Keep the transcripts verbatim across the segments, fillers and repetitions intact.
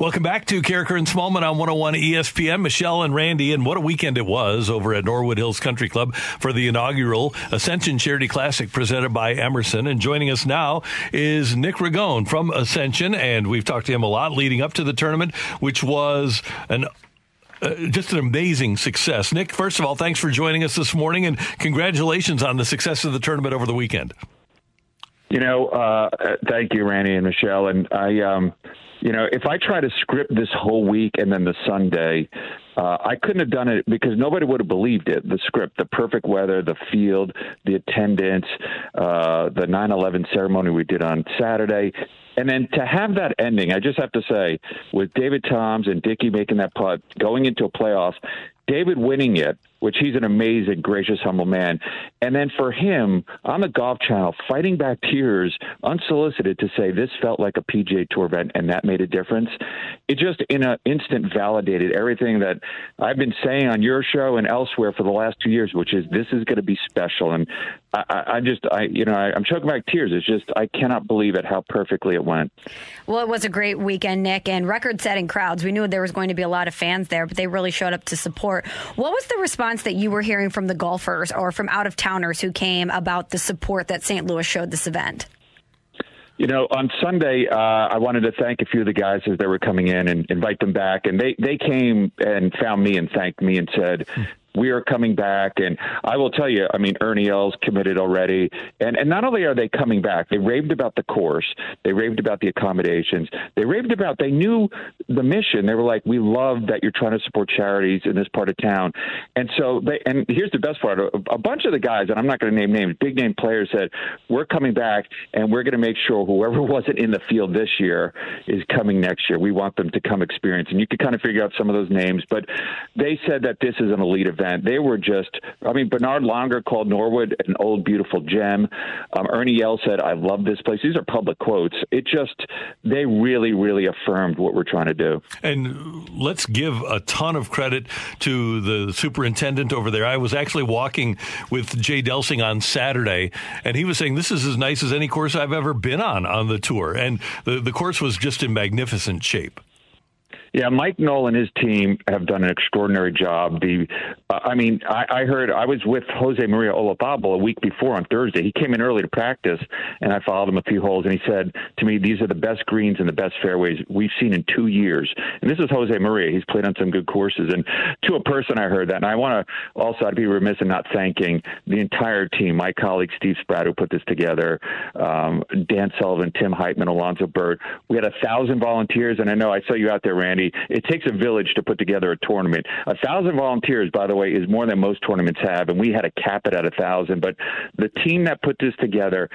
Welcome back to Character and Smallman on one oh one E S P N. Michelle and Randy, and what a weekend it was over at Norwood Hills Country Club for the inaugural Ascension Charity Classic presented by Emerson. And joining us now is Nick Ragone from Ascension, and we've talked to him a lot leading up to the tournament, which was an uh, just an amazing success. Nick, first of all, thanks for joining us this morning, and congratulations on the success of the tournament over the weekend. You know, uh, thank you, Randy and Michelle, and I... Um, You know, if I try to script this whole week and then the Sunday, uh, I couldn't have done it because nobody would have believed it. The script, the perfect weather, the field, the attendance, uh, the nine eleven ceremony we did on Saturday. And then to have that ending, I just have to say, with David Toms and Dickie making that putt, going into a playoff, David winning it, which he's an amazing, gracious, humble man. And then for him, on the Golf Channel, fighting back tears, unsolicited, to say this felt like a P G A Tour event, and that made a difference. It just, in an instant, validated everything that I've been saying on your show and elsewhere for the last two years, which is this is going to be special. And I, I, I just, I, you know, I, I'm choking back tears. It's just, I cannot believe it, how perfectly it went. Well, it was a great weekend, Nick, and record-setting crowds. We knew there was going to be a lot of fans there, but they really showed up to support. What was the response that you were hearing from the golfers or from out-of-towners who came about the support that Saint Louis showed this event? You know, on Sunday, uh, I wanted to thank a few of the guys as they were coming in and invite them back. And they, they came and found me and thanked me and said, hmm. we are coming back. And I will tell you, I mean, Ernie Els committed already. And and not only are they coming back, they raved about the course. They raved about the accommodations. They raved about, they knew the mission. They were like, we love that you're trying to support charities in this part of town. And so they, and here's the best part, a, a bunch of the guys, and I'm not going to name names, big name players said, we're coming back and we're going to make sure whoever wasn't in the field this year is coming next year. We want them to come experience. And you could kind of figure out some of those names, but they said that this is an elite event. They were just, I mean, Bernhard Langer called Norwood an old, beautiful gem. Um, Ernie Els said, I love this place. These are public quotes. It just, they really, really affirmed what we're trying to do. And let's give a ton of credit to the superintendent over there. I was actually walking with Jay Delsing on Saturday, and he was saying, this is as nice as any course I've ever been on on the tour. And the, the course was just in magnificent shape. Yeah, Mike Knoll and his team have done an extraordinary job. The, uh, I mean, I, I heard, I was with Jose Maria Olapablo a week before on Thursday. He came in early to practice, and I followed him a few holes, and he said to me, these are the best greens and the best fairways we've seen in two years. And this is Jose Maria. He's played on some good courses. And to a person, I heard that. And I want to also, I'd be remiss in not thanking the entire team, my colleague Steve Spratt, who put this together, um, Dan Sullivan, Tim Heitman, Alonzo Bird. We had a thousand volunteers, and I know I saw you out there, Randy. It takes a village to put together a tournament. A thousand volunteers, by the way, is more than most tournaments have, and we had to cap it at a thousand. But the team that put this together,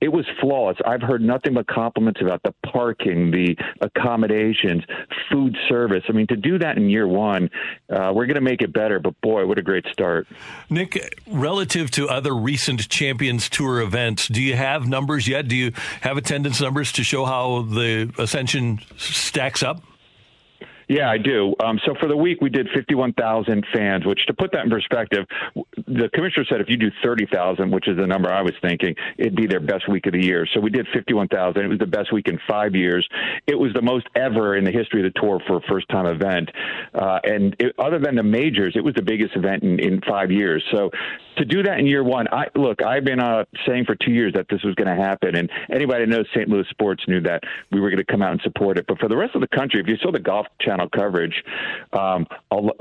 it was flawless. I've heard nothing but compliments about the parking, the accommodations, food service. I mean, to do that in year one, uh, we're going to make it better, but boy, what a great start. Nick, relative to other recent Champions Tour events, do you have numbers yet? Do you have attendance numbers to show how the Ascension stacks up? Yeah, I do. Um, so for the week, we did fifty-one thousand fans, which, to put that in perspective, the commissioner said if you do thirty thousand, which is the number I was thinking, it'd be their best week of the year. So we did fifty-one thousand. It was the best week in five years. It was the most ever in the history of the tour for a first-time event. Uh, and it, other than the majors, it was the biggest event in, in five years. So to do that in year one, I look, I've been uh, saying for two years that this was going to happen, and anybody that knows Saint Louis sports knew that we were going to come out and support it. But for the rest of the country, if you saw the Golf Channel coverage, um,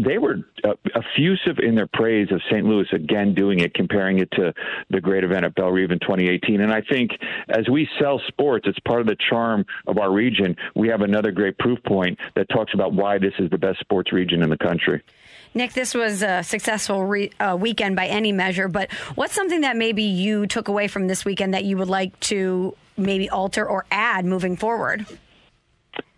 they were uh, effusive in their praise of Saint Louis again doing it, comparing it to the great event at Bellerive in twenty eighteen. And I think as we sell sports, it's part of the charm of our region. We have another great proof point that talks about why this is the best sports region in the country. Nick, this was a successful re- uh, weekend by any measure, but what's something that maybe you took away from this weekend that you would like to maybe alter or add moving forward?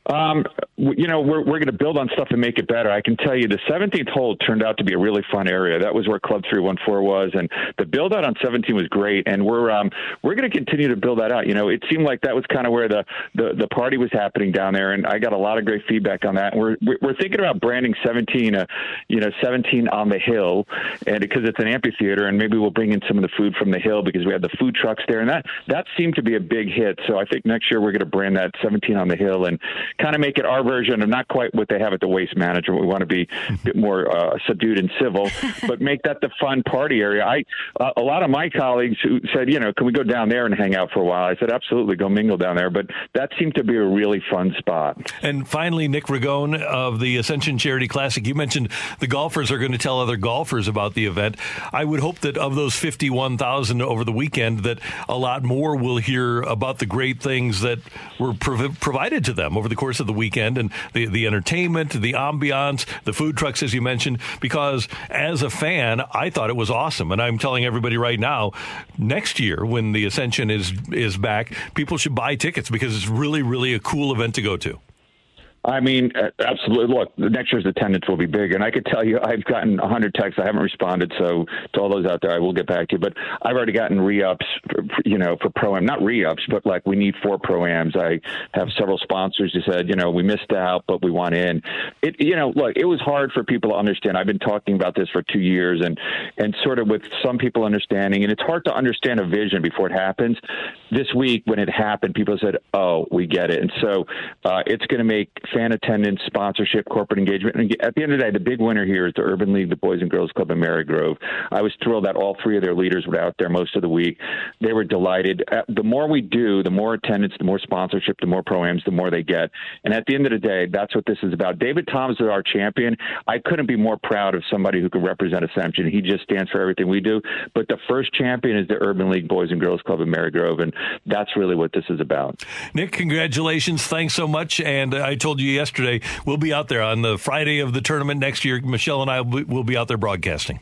Um, you know, we're we're going to build on stuff and make it better. I can tell you the seventeenth hole turned out to be a really fun area. That was where Club three one four was, and the build out on seventeen was great. And we're um we're going to continue to build that out. You know, it seemed like that was kind of where the, the, the party was happening down there, and I got a lot of great feedback on that. And we're we're thinking about branding seventeen, uh, you know, seventeen on the hill, and because it's an amphitheater, and maybe we'll bring in some of the food from the hill because we had the food trucks there, and that that seemed to be a big hit. So I think next year we're going to brand that seventeen on the hill and kind of make it our version of not quite what they have at the Waste Management. We want to be a bit more uh, subdued and civil, but make that the fun party area. I uh, a lot of my colleagues who said, you know, can we go down there and hang out for a while? I said, absolutely, go mingle down there. But that seemed to be a really fun spot. And finally, Nick Ragone of the Ascension Charity Classic. You mentioned the golfers are going to tell other golfers about the event. I would hope that of those fifty-one thousand over the weekend, that a lot more will hear about the great things that were prov- provided to them over the course of the weekend, and the, the entertainment, the ambiance, the food trucks, as you mentioned, because as a fan, I thought it was awesome. And I'm telling everybody right now, next year when the Ascension is is back, people should buy tickets because it's really, really a cool event to go to. I mean, absolutely. Look, next year's attendance will be big. And I could tell you I've gotten one hundred texts. I haven't responded. So to all those out there, I will get back to you. But I've already gotten re-ups, for, you know, for pro-am. Not re-ups, but like we need four pro-ams. I have several sponsors who said, you know, we missed out, but we want in. It, you know, look, it was hard for people to understand. I've been talking about this for two years and, and sort of with some people understanding. And it's hard to understand a vision before it happens. This week when it happened, people said, oh, we get it. And so uh, it's going to make fan attendance, sponsorship, corporate engagement. And at the end of the day, the big winner here is the Urban League, the Boys and Girls Club, and Marygrove. I was thrilled that all three of their leaders were out there most of the week. They were delighted. The more we do, the more attendance, the more sponsorship, the more pro-ams, the more they get. And at the end of the day, that's what this is about. David Toms is our champion. I couldn't be more proud of somebody who could represent Ascension. He just stands for everything we do. But the first champion is the Urban League, Boys and Girls Club, and Marygrove. And that's really what this is about. Nick, congratulations. Thanks so much. And I told you yesterday, we'll be out there on the Friday of the tournament next year. Michelle and I will be out there broadcasting.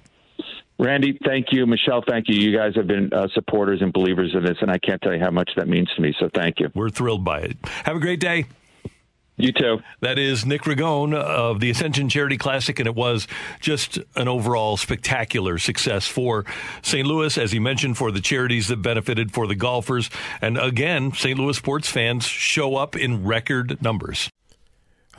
Randy, thank you. Michelle, thank you. You guys have been uh, supporters and believers in this, and I can't tell you how much that means to me, so thank you. We're thrilled by it. Have a great day. You too. That is Nick Ragone of the Ascension Charity Classic, and it was just an overall spectacular success for Saint Louis, as he mentioned, for the charities that benefited, for the golfers. And again, Saint Louis sports fans show up in record numbers.